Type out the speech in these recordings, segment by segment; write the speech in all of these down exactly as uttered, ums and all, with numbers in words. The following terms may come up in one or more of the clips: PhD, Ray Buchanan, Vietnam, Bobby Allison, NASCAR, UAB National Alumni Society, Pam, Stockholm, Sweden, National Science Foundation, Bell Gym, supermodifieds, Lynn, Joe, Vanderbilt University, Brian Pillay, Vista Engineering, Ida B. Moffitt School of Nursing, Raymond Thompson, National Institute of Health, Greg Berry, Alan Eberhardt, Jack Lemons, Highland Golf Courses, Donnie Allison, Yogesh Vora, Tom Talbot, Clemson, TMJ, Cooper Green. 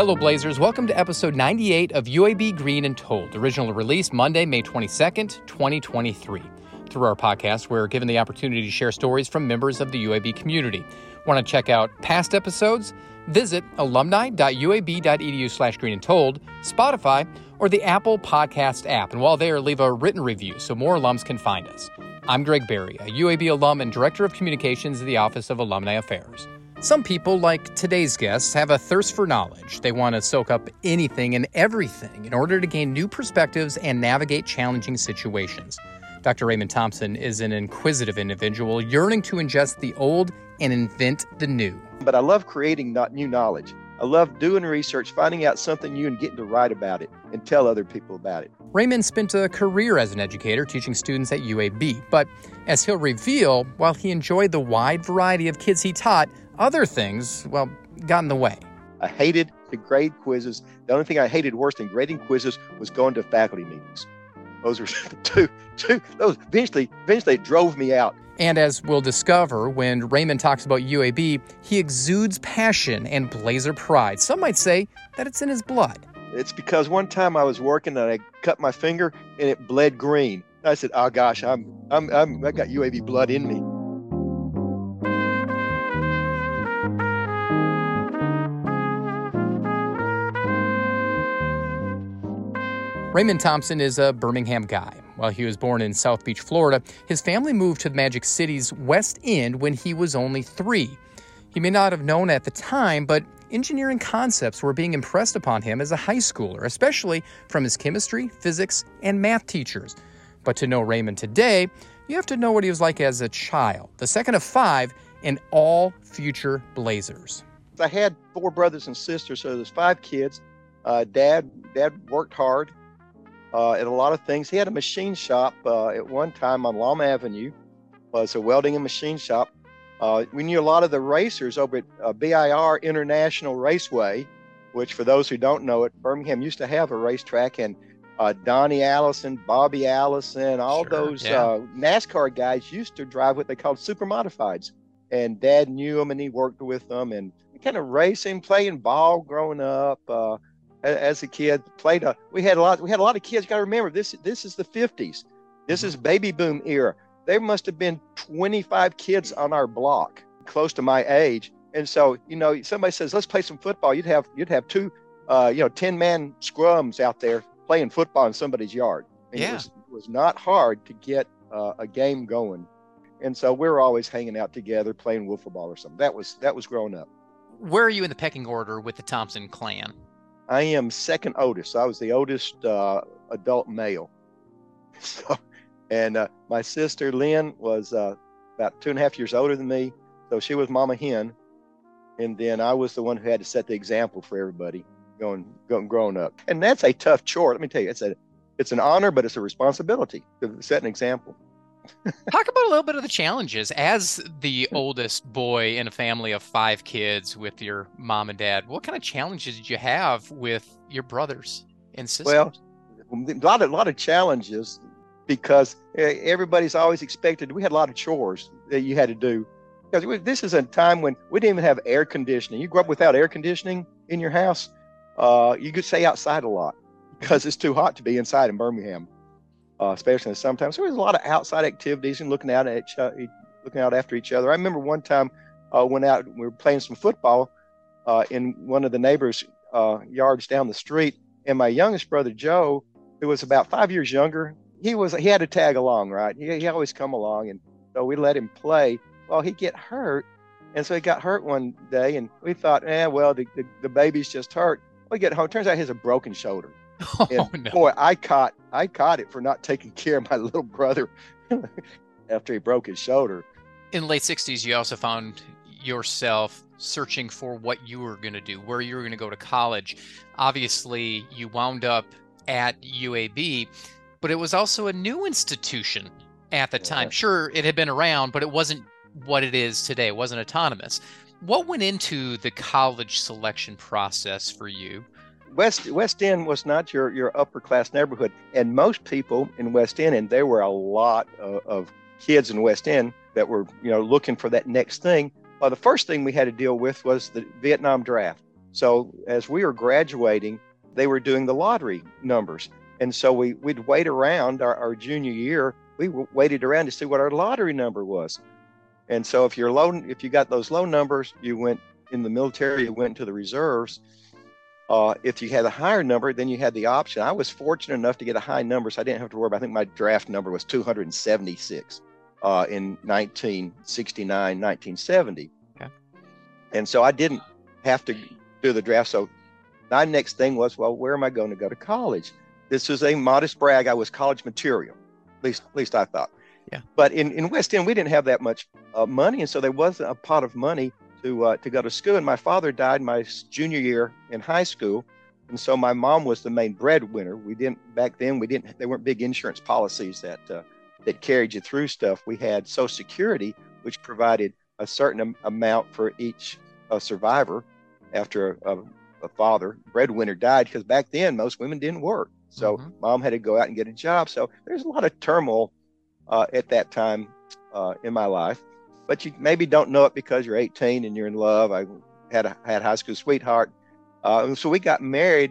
Hello, Blazers. Welcome to episode ninety-eight of U A B Green and Told, originally released Monday, May twenty-second, twenty twenty-three. Through our podcast, we're given the opportunity to share stories from members of the U A B community. Want to check out past episodes? Visit alumni dot u a b dot e d u slash green and told, Spotify, or the Apple Podcast app. And while there, leave a written review so more alums can find us. I'm Greg Berry, a U A B alum and Director of Communications at the Office of Alumni Affairs. Some people, like today's guests, have a thirst for knowledge. They want to soak up anything and everything in order to gain new perspectives and navigate challenging situations. Doctor Raymond Thompson is an inquisitive individual yearning to ingest the old and invent the new. But I love creating new knowledge. I love doing research, finding out something new and getting to write about it and tell other people about it. Raymond spent a career as an educator teaching students at U A B, but as he'll reveal, while he enjoyed the wide variety of kids he taught, other things, well, got in the way. I hated to grade quizzes. The only thing I hated worse than grading quizzes was going to faculty meetings. Those were two, two, those eventually, eventually they drove me out. And as we'll discover, when Raymond talks about U A B, he exudes passion and Blazer pride. Some might say that it's in his blood. It's because one time I was working and I cut my finger and it bled green. I said, oh gosh, I'm, I'm, I'm, I got U A B blood in me. Raymond Thompson is a Birmingham guy. While he was born in South Beach, Florida, his family moved to the Magic City's West End when he was only three. He may not have known at the time, but engineering concepts were being impressed upon him as a high schooler, especially from his chemistry, physics, and math teachers. But to know Raymond today, you have to know what he was like as a child, the second of five, and all future Blazers. I had four brothers and sisters, so there's five kids. Uh, dad, dad worked hard. Uh, at a lot of things. He had a machine shop uh, at one time on Long Avenue. Uh, it was a welding and machine shop. Uh, we knew a lot of the racers over at uh, B I R International Raceway, which for those who don't know it, Birmingham used to have a racetrack, and uh, Donnie Allison, Bobby Allison, all sure, those yeah. uh, NASCAR guys used to drive what they called supermodifieds. And Dad knew them and he worked with them, and kind of racing, playing ball growing up. Uh, As a kid, played a. We had a lot. We had a lot of kids. You got to remember this. This is the fifties. This is baby boom era. There must have been twenty-five kids on our block, close to my age. And so, you know, somebody says, "Let's play some football." You'd have you'd have two, uh, you know, ten-man scrums out there playing football in somebody's yard. And yeah. It was, it was not hard to get uh, a game going. And so we were always hanging out together, playing wiffle ball or something. That was that was growing up. Where are you in the pecking order with the Thompson clan? I am second oldest. I was the oldest uh, adult male. So, and uh, my sister Lynn was uh, about two and a half years older than me, so she was Mama Hen, and then I was the one who had to set the example for everybody going going growing up. And that's a tough chore. Let me tell you, it's a it's an honor, but it's a responsibility to set an example. Talk about a little bit of the challenges as the oldest boy in a family of five kids with your mom and dad. What kind of challenges did you have with your brothers and sisters? Well, a lot of, lot of challenges because everybody's always expected. We had a lot of chores that you had to do because this is a time when we didn't even have air conditioning. You grew up without air conditioning in your house. Uh, you could stay outside a lot because it's too hot to be inside in Birmingham. Uh, especially sometimes there was a lot of outside activities and looking out at each, uh, looking out after each other. I remember one time uh, went out, we were playing some football uh, in one of the neighbors' uh, yards down the street, and my youngest brother Joe, who was about five years younger, he was he had to tag along, right? He he always come along, and so we let him play. Well, he get hurt, and so he got hurt one day, and we thought, eh, well, the the, the baby's just hurt. We get home, turns out he has a broken shoulder. Oh, and no. Boy, I caught I caught it for not taking care of my little brother after he broke his shoulder. In the late sixties, you also found yourself searching for what you were going to do, where you were going to go to college. Obviously, you wound up at U A B, but it was also a new institution at the yeah. time. Sure, it had been around, but it wasn't what it is today. It wasn't autonomous. What went into the college selection process for you? West West End was not your, your upper class neighborhood, and most people in West End, and there were a lot of, of kids in West End that were, you know, looking for that next thing. Well, the first thing we had to deal with was the Vietnam draft. So as we were graduating, they were doing the lottery numbers. And so we, we'd wait around our, our junior year. We waited around to see what our lottery number was. And so if you're low, if you got those low numbers, you went in the military, you went to the reserves. Uh, if you had a higher number, then you had the option. I was fortunate enough to get a high number, so I didn't have to worry about it. I think my draft number was two hundred seventy-six uh, in nineteen sixty-nine, nineteen seventy. Okay. And so I didn't have to do the draft. So my next thing was, well, where am I going to go to college? This is a modest brag. I was college material, at least, at least I thought. Yeah. But in, in West End, we didn't have that much uh, money. And so there wasn't a pot of money to uh, to go to school. And my father died my junior year in high school. And so my mom was the main breadwinner. We didn't, back then, we didn't, there weren't big insurance policies that, uh, that carried you through stuff. We had Social Security, which provided a certain am- amount for each uh, survivor after a, a, a father breadwinner died. Because back then, most women didn't work. So mm-hmm. Mom had to go out and get a job. So there's a lot of turmoil uh, at that time uh, in my life, but you maybe don't know it because you're eighteen and you're in love. I had a had a high school sweetheart. Uh, so we got married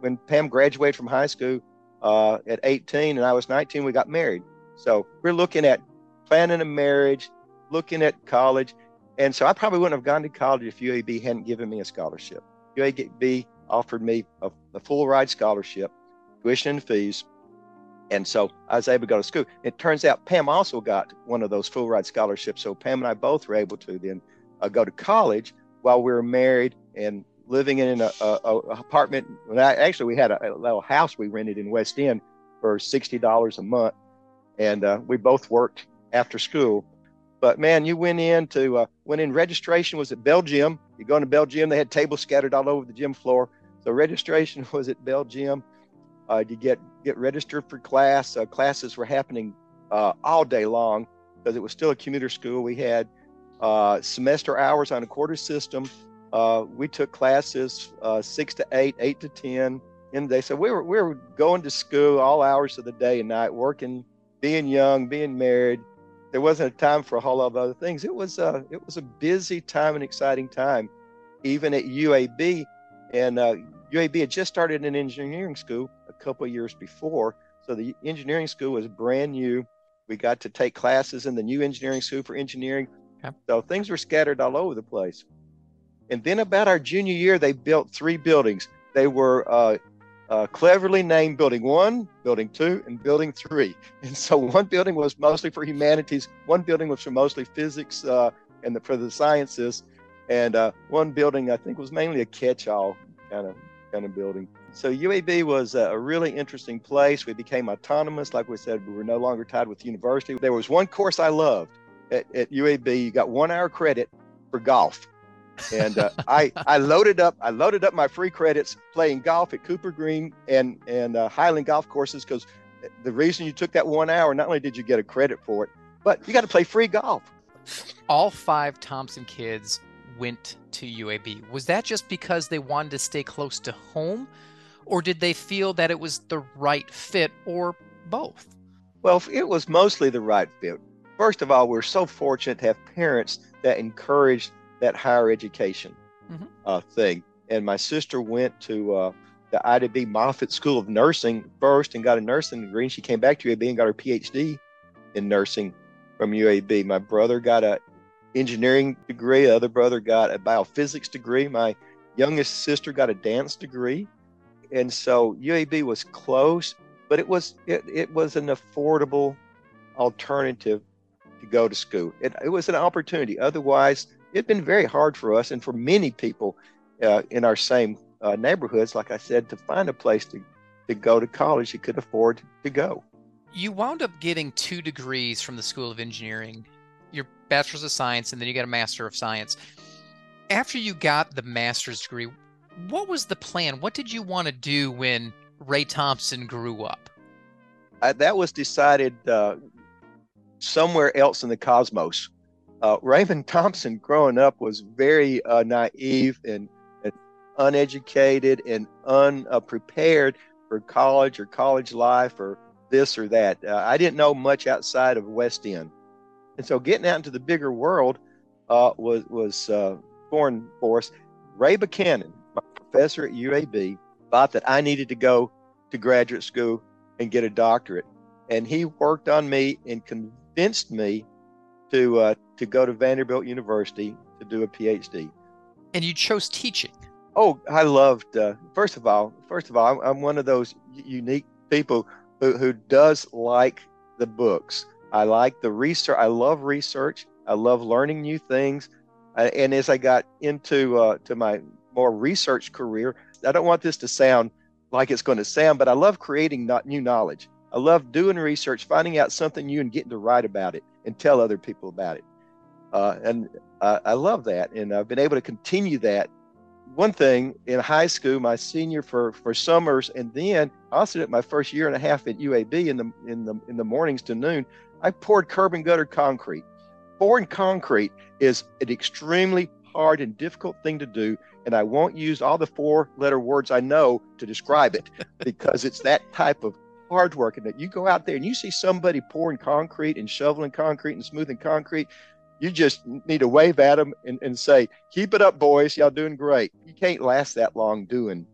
when Pam graduated from high school uh, at eighteen and I was nineteen, we got married. So we're looking at planning a marriage, looking at college. And so I probably wouldn't have gone to college if U A B hadn't given me a scholarship. U A B offered me a, a full ride scholarship, tuition and fees. And so I was able to go to school. It turns out Pam also got one of those full ride scholarships. So Pam and I both were able to then uh, go to college while we were married and living in an apartment. And I, actually, we had a, a little house we rented in West End for sixty dollars a month. And uh, we both worked after school. But man, you went in to, uh, went in registration was at Bell Gym. You go into Bell Gym, they had tables scattered all over the gym floor. So registration was at Bell Gym. Uh, you get get registered for class. Uh, classes were happening uh, all day long because it was still a commuter school. We had uh, semester hours on a quarter system. Uh, we took classes uh, six to eight, eight to ten in the day. So we were we were going to school all hours of the day and night, working, being young, being married. There wasn't a time for a whole lot of other things. It was a it was a busy time and exciting time, even at U A B. And uh, U A B had just started an engineering school a couple of years before. So the engineering school was brand new. We got to take classes in the new engineering school for engineering. Okay. So things were scattered all over the place. And then about our junior year, they built three buildings. They were uh, uh, cleverly named building one, building two, and building three. And so one building was mostly for humanities. One building was for mostly physics uh, and the, for the sciences. And uh, one building, I think, was mainly a catch-all kind of kind of building. So U A B was a really interesting place. We became autonomous. Like we said, we were no longer tied with the university. There was one course I loved at, at U A B. You got one hour credit for golf. And uh, I I loaded up I loaded up my free credits playing golf at Cooper Green and, and uh, Highland Golf Courses, because the reason you took that one hour, not only did you get a credit for it, but you got to play free golf. All five Thompson kids went to U A B. Was that just because they wanted to stay close to home, or did they feel that it was the right fit, or both? Well, it was mostly the right fit. First of all, we're so fortunate to have parents that encouraged that higher education mm-hmm. uh, thing. And my sister went to uh, the Ida B. Moffitt School of Nursing first and got a nursing degree. And she came back to U A B and got her P H D in nursing from U A B. My brother got a engineering degree. The other brother got a biophysics degree. My youngest sister got a dance degree. And so U A B was close, but it was it, it was an affordable alternative to go to school. It, it was an opportunity. Otherwise, it'd been very hard for us and for many people uh, in our same uh, neighborhoods, like I said, to find a place to, to go to college you could afford to go. You wound up getting two degrees from the School of Engineering, your bachelor's of science, and then you got a master of science. After you got the master's degree, what was the plan? What did you want to do when Ray Thompson grew up? I, that was decided uh, somewhere else in the cosmos. Uh, Raymond Thompson growing up was very uh, naive and, and uneducated and unprepared uh, for college or college life or this or that. Uh, I didn't know much outside of West End. And so getting out into the bigger world uh, was was uh, foreign for us. Ray Buchanan, my professor at U A B thought that I needed to go to graduate school and get a doctorate. And he worked on me and convinced me to uh, to go to Vanderbilt University to do a PhD. And you chose teaching. Oh, I loved, uh, first of all, first of all, I'm one of those unique people who, who does like the books. I like the research. I love research. I love learning new things. I, and as I got into uh, to my more research career, I don't want this to sound like it's going to sound, but I love creating not new knowledge. I love doing research, finding out something new and getting to write about it and tell other people about it. Uh, and uh, I love that. And I've been able to continue that. One thing in high school, my senior for, for summers, and then also at my first year and a half at U A B in the in the in the mornings to noon, I poured curb and gutter concrete. Pouring concrete is an extremely hard and difficult thing to do, and I won't use all the four-letter words I know to describe it because it's that type of hard work. And that you go out there and you see somebody pouring concrete and shoveling concrete and smoothing concrete. You just need to wave at them and, and say, keep it up, boys. Y'all doing great. You can't last that long doing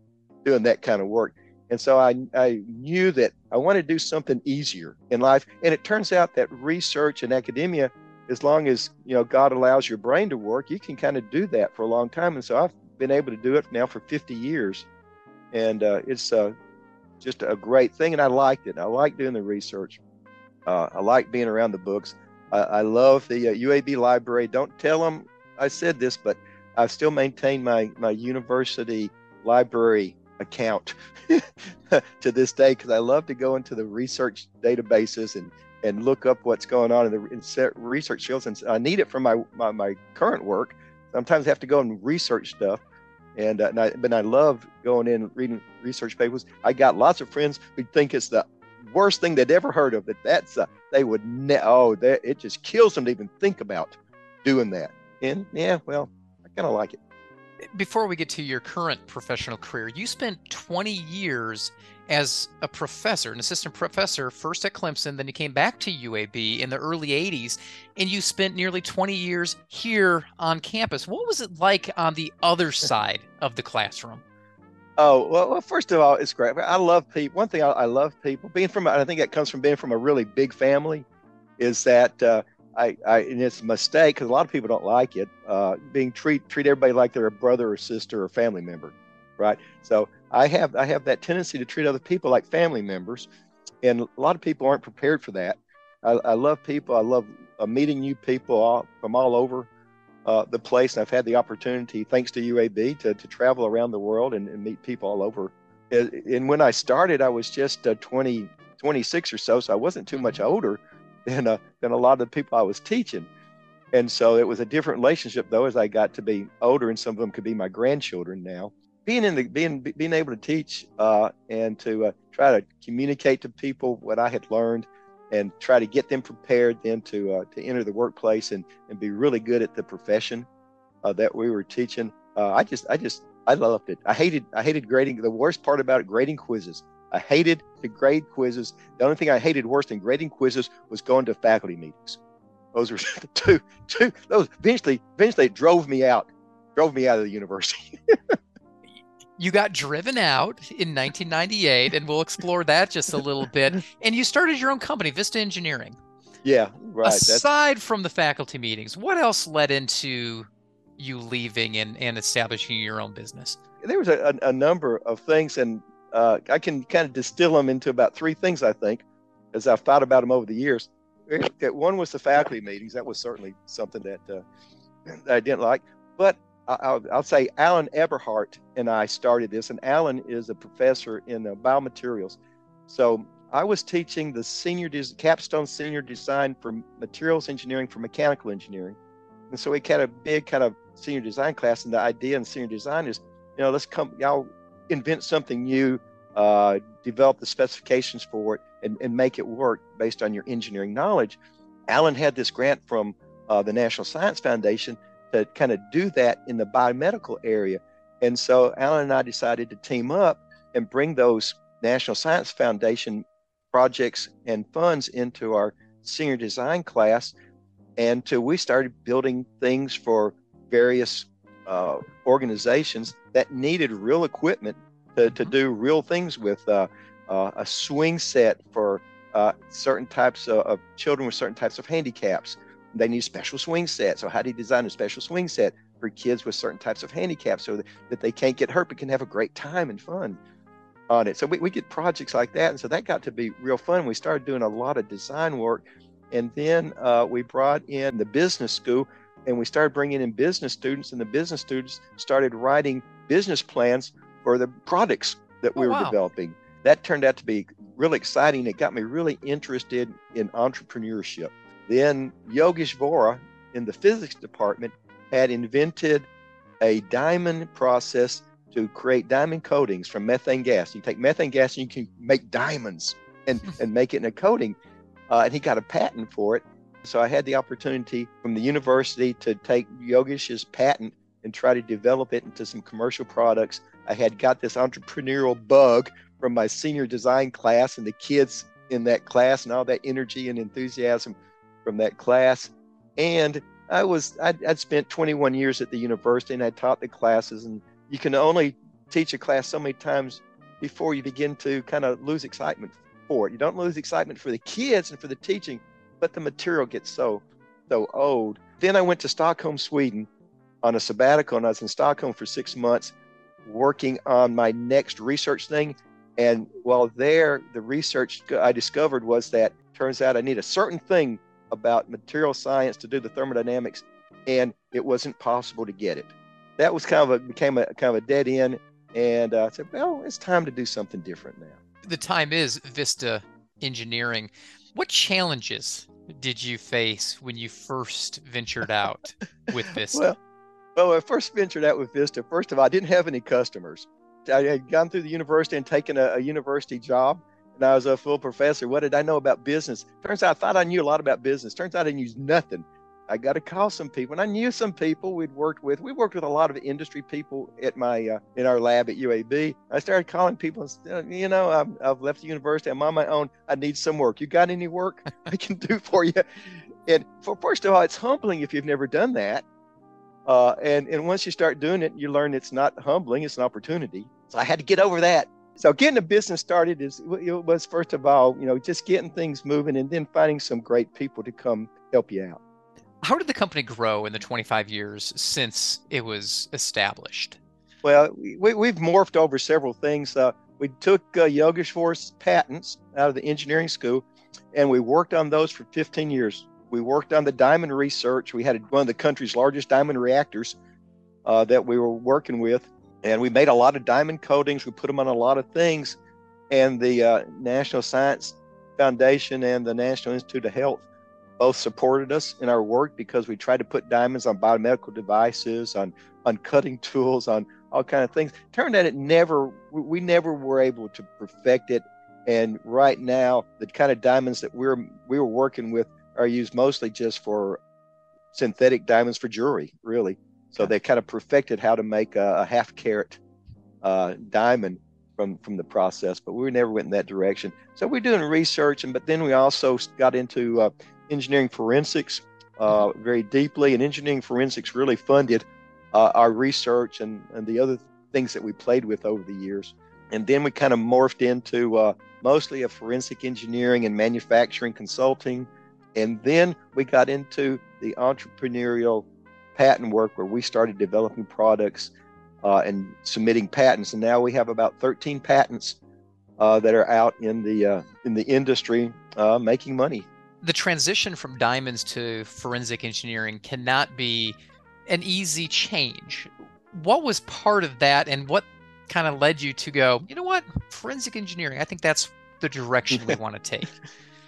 doing that kind of work. And so I, I knew that I wanted to do something easier in life. And it turns out that research and academia, as long as, you know, God allows your brain to work, you can kind of do that for a long time. And so I've been able to do it now for fifty years. And uh, it's uh, just a great thing. And I liked it. I like doing the research. Uh, I like being around the books. I love the uh, U A B library. Don't tell them I said this, but I still maintain my, my university library account to this day because I love to go into the research databases and, and look up what's going on in the in set research fields. And I need it for my, my, my current work. Sometimes I have to go and research stuff. And, uh, and I, but I love going in and reading research papers. I got lots of friends who think it's the worst thing they'd ever heard of, that that's uh, they would ne- oh that it just kills them to even think about doing that. And yeah, well, I kind of like it. Before we get to your current professional career, you spent twenty years as a professor, an assistant professor, first at Clemson, then you came back to U A B in the early eighties, and you spent nearly twenty years here on campus. What was it like on the other side of the classroom? Oh, well, first of all, it's great. I love people. One thing I, I love people being from, I think that comes from being from a really big family is that uh, I, I, and it's a mistake because a lot of people don't like it, uh, being treat, treat everybody like they're a brother or sister or family member. Right. So I have, I have that tendency to treat other people like family members. And a lot of people aren't prepared for that. I, I love people. I love uh, meeting new people all, from all over Uh, the place. And I've had the opportunity, thanks to U A B, to, to travel around the world and, and meet people all over. And, and when I started, I was just uh, twenty, twenty-six or so, so I wasn't too much older than, uh, than a lot of the people I was teaching. And so it was a different relationship, though, as I got to be older, and some of them could be my grandchildren now. Being in the being being able to teach uh, and to uh, try to communicate to people what I had learned, and try to get them prepared then to uh, to enter the workplace and, and be really good at the profession uh, that we were teaching. Uh, I just I just I loved it. I hated I hated grading. The worst part about it, grading quizzes. I hated to grade quizzes. The only thing I hated worse than grading quizzes was going to faculty meetings. Those were two two. Those eventually eventually it drove me out, drove me out of the university. You got driven out in nineteen ninety-eight, and we'll explore that just a little bit. And you started your own company, Vista Engineering. Yeah, right. Aside That's... from the faculty meetings, what else led into you leaving and, and establishing your own business? There was a, a, a number of things, and uh, I can kind of distill them into about three things, I think, as I've thought about them over the years. One was the faculty meetings. That was certainly something that, uh, that I didn't like. But I'll, I'll say Alan Eberhardt and I started this, and Alan is a professor in uh, biomaterials. So I was teaching the senior des- capstone senior design for materials engineering for mechanical engineering. And so we had a big kind of senior design class, and the idea in senior design is, you know, let's come, y'all invent something new, uh, develop the specifications for it, and, and make it work based on your engineering knowledge. Alan had this grant from uh, the National Science Foundation to kind of do that in the biomedical area. And so Alan and I decided to team up and bring those National Science Foundation projects and funds into our senior design class. And to, we started building things for various uh, organizations that needed real equipment to, to do real things with uh, uh, a swing set for uh, certain types of, of children with certain types of handicaps. They need special swing sets. So how do you design a special swing set for kids with certain types of handicaps so that they can't get hurt but can have a great time and fun on it? So we, we get projects like that. And so that got to be real fun. We started doing a lot of design work. And then uh, we brought in the business school, and we started bringing in business students, and the business students started writing business plans for the products that we oh, were wow. developing. That turned out to be really exciting. It got me really interested in entrepreneurship. Then Yogesh Vora in the physics department had invented a diamond process to create diamond coatings from methane gas. You take methane gas and you can make diamonds and, and make it in a coating. Uh, and he got a patent for it. So I had the opportunity from the university to take Yogesh's patent and try to develop it into some commercial products. I had got this entrepreneurial bug from my senior design class and the kids in that class and all that energy and enthusiasm from that class. And I was, I'd, I'd spent twenty-one years at the university, and I taught the classes, and you can only teach a class so many times before you begin to kind of lose excitement for it. You don't lose excitement for the kids and for the teaching, but the material gets so, so old. Then I went to Stockholm, Sweden on a sabbatical, and I was in Stockholm for six months working on my next research thing. And while there, the research I discovered was that turns out I need a certain thing about material science to do the thermodynamics, and it wasn't possible to get it. That was kind of a, became a kind of a dead end, and uh, I said, well, it's time to do something different now. The time is Vista Engineering. What challenges did you face when you first ventured out with Vista? Well, well, when I first ventured out with Vista, first of all, I didn't have any customers. I had gone through the university and taken a, a university job, and I was a full professor. What did I know about business? Turns out I thought I knew a lot about business. Turns out I knew nothing. I got to call some people, and I knew some people we'd worked with. We worked with a lot of industry people at my uh, in our lab at U A B. I started calling people and said, you know, I've, I've left the university. I'm on my own. I need some work. You got any work I can do for you? And for, first of all, it's humbling if you've never done that. Uh, and, and once you start doing it, you learn it's not humbling. It's an opportunity. So I had to get over that. So getting a business started is it was, first of all, you know, just getting things moving and then finding some great people to come help you out. How did the company grow in the twenty-five years since it was established? Well, we, we've morphed over several things. Uh, we took uh, Yogesh Vora's patents out of the engineering school, and we worked on those for fifteen years. We worked on the diamond research. We had one of the country's largest diamond reactors uh, that we were working with. And we made a lot of diamond coatings. We put them on a lot of things. And the uh, National Science Foundation and the National Institute of Health both supported us in our work because we tried to put diamonds on biomedical devices, on, on cutting tools, on all kinds of things. Turned out it never, we never were able to perfect it. And right now, the kind of diamonds that we're we were working with are used mostly just for synthetic diamonds for jewelry, really. So they kind of perfected how to make a, a half carat uh, diamond from, from the process, but we never went in that direction. So we're doing research, and but then we also got into uh, engineering forensics uh, very deeply, and engineering forensics really funded uh, our research and, and the other things that we played with over the years. And then we kind of morphed into uh, mostly a forensic engineering and manufacturing consulting. And then we got into the entrepreneurial patent work where we started developing products uh, and submitting patents, and now we have about thirteen patents uh, that are out in the uh, in the industry uh, making money. The transition from diamonds to forensic engineering cannot be an easy change. What was part of that, and what kind of led you to go, you know what, forensic engineering, I think that's the direction we want to take?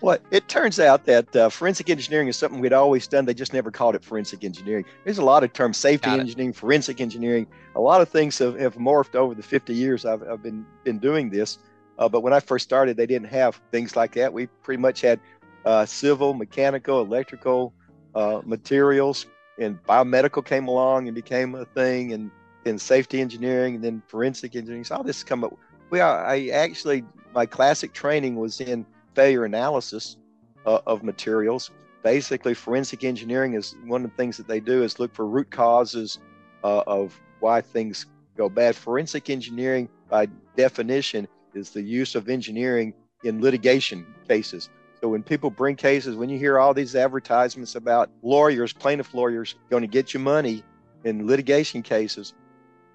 Well, it turns out that uh, forensic engineering is something we'd always done. They just never called it forensic engineering. There's a lot of terms, safety engineering, forensic engineering. A lot of things have, have morphed over the fifty years I've, I've been, been doing this. Uh, but when I first started, they didn't have things like that. We pretty much had uh, civil, mechanical, electrical uh, materials, and biomedical came along and became a thing, and then safety engineering, and then forensic engineering. So all this come up. We are, I actually, my classic training was in failure analysis uh, of materials. Basically, forensic engineering is one of the things that they do is look for root causes uh, of why things go bad. Forensic engineering, by definition, is the use of engineering in litigation cases. So when people bring cases, when you hear all these advertisements about lawyers, plaintiff lawyers, going to get you money in litigation cases,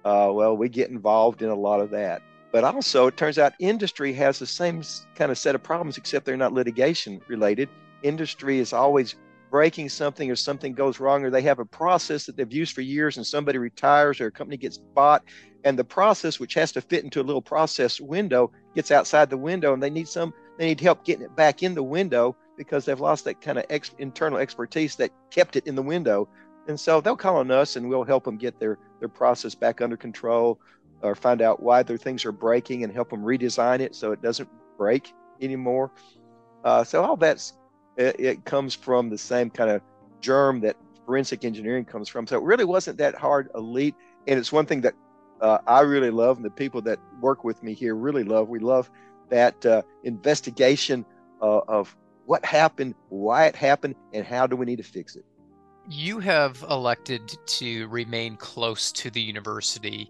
uh, well, we get involved in a lot of that. But also, it turns out industry has the same kind of set of problems, except they're not litigation related. Industry is always breaking something, or something goes wrong, or they have a process that they've used for years and somebody retires or a company gets bought, and the process, which has to fit into a little process window, gets outside the window, and they need some they need help getting it back in the window because they've lost that kind of ex- internal expertise that kept it in the window. And so they'll call on us and we'll help them get their their process back under control, or find out why their things are breaking and help them redesign it so it doesn't break anymore. Uh, so all that's it, it comes from the same kind of germ that forensic engineering comes from. So it really wasn't that hard a leap. And it's one thing that uh, I really love, and the people that work with me here really love. We love that uh, investigation uh, of what happened, why it happened, and how do we need to fix it. You have elected to remain close to the university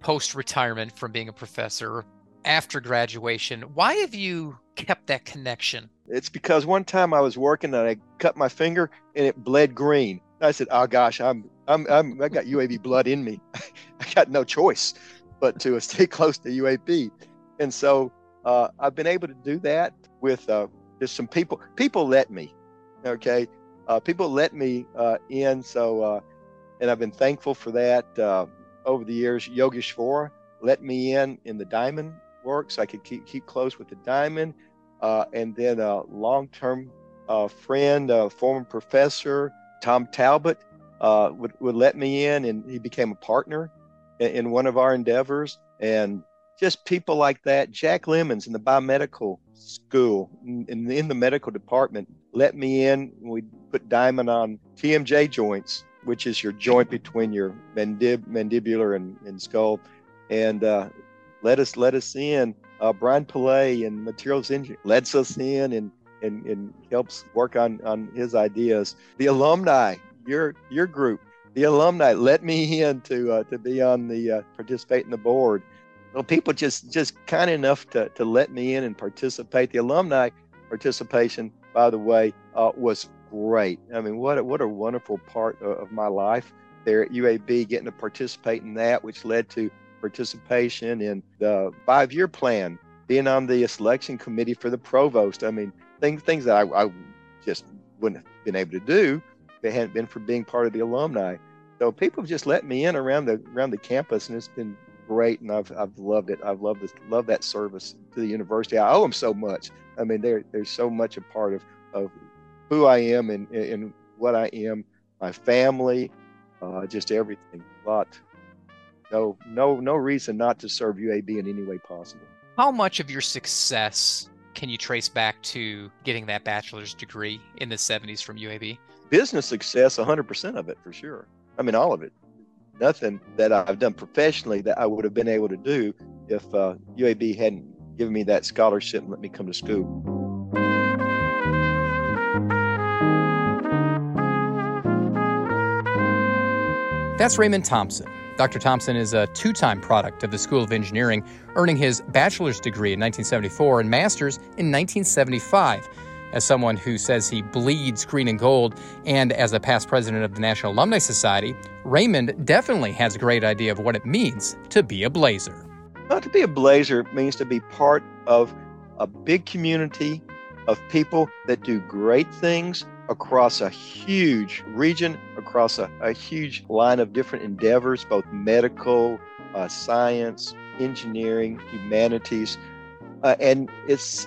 post-retirement from being a professor, after graduation. Why have you kept that connection? It's because one time I was working and I cut my finger and it bled green. I said, oh gosh, I'm, I'm, I'm I got U A B blood in me. I got no choice but to stay close to U A B. And so uh, I've been able to do that with uh, just some people. People let me, okay? Uh, people let me uh, in. So, uh, and I've been thankful for that. Uh, over the years, Yogesh Vora let me in in the diamond work, so I could keep keep close with the diamond. Uh, and then a long-term uh, friend, a former professor, Tom Talbot, uh, would, would let me in, and he became a partner in, in one of our endeavors. And just people like that. Jack Lemons in the biomedical school, in, in the medical department, let me in. We put diamond on T M J joints, which is your joint between your mandib- mandibular and, and skull, and uh, let us let us in. Uh, Brian Pillay in materials engineering lets us in and and, and helps work on, on his ideas. The alumni, your your group, the alumni let me in to uh, to be on the uh, participate in the board. Well, people just just kind enough to to let me in and participate. The alumni participation, by the way, uh, was great. I mean, what a, what a wonderful part of my life there at U A B, getting to participate in that, which led to participation in the five-year plan, being on the selection committee for the provost. I mean, things things that I, I just wouldn't have been able to do if it hadn't been for being part of the alumni. So people have just let me in around the around the campus, and it's been great, and I've I've loved it. I've loved this, loved that service to the university. I owe them so much. I mean, they're they're so much a part of of. who I am and, and what I am, my family, uh, just everything. But no, no, no reason not to serve U A B in any way possible. How much of your success can you trace back to getting that bachelor's degree in the seventies from U A B? Business success, one hundred percent of it for sure. I mean, all of it. Nothing that I've done professionally that I would have been able to do if uh, U A B hadn't given me that scholarship and let me come to school. That's Raymond Thompson. Doctor Thompson is a two-time product of the School of Engineering, earning his bachelor's degree in nineteen seventy-four and master's in nineteen seventy-five. As someone who says he bleeds green and gold, and as a past president of the National Alumni Society, Raymond definitely has a great idea of what it means to be a Blazer. Well, to be a Blazer means to be part of a big community of people that do great things across a huge region, across a, a huge line of different endeavors, both medical, uh, science, engineering, humanities. Uh, and it's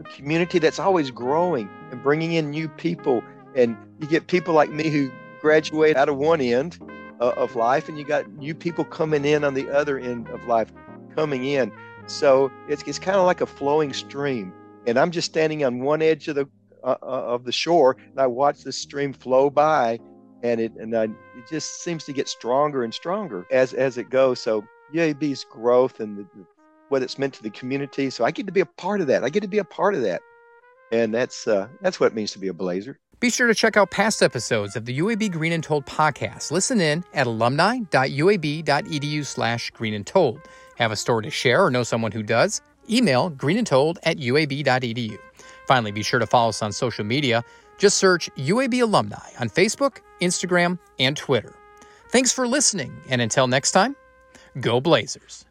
a community that's always growing and bringing in new people. And you get people like me who graduate out of one end uh, of life, and you got new people coming in on the other end of life coming in. So it's, it's kind of like a flowing stream. And I'm just standing on one edge of the Uh, of the shore, and I watch the stream flow by, and it and I, it just seems to get stronger and stronger as as it goes. So U A B's growth and the, the, what it's meant to the community. So I get to be a part of that. I get to be a part of that, and that's uh, that's what it means to be a Blazer. Be sure to check out past episodes of the U A B Green and Told podcast. Listen in at alumni.u a b dot e d u slash green and told. Have a story to share or know someone who does? Email greenandtold at u a b dot e d u. Finally, be sure to follow us on social media. Just search U A B Alumni on Facebook, Instagram, and Twitter. Thanks for listening, and until next time, go Blazers!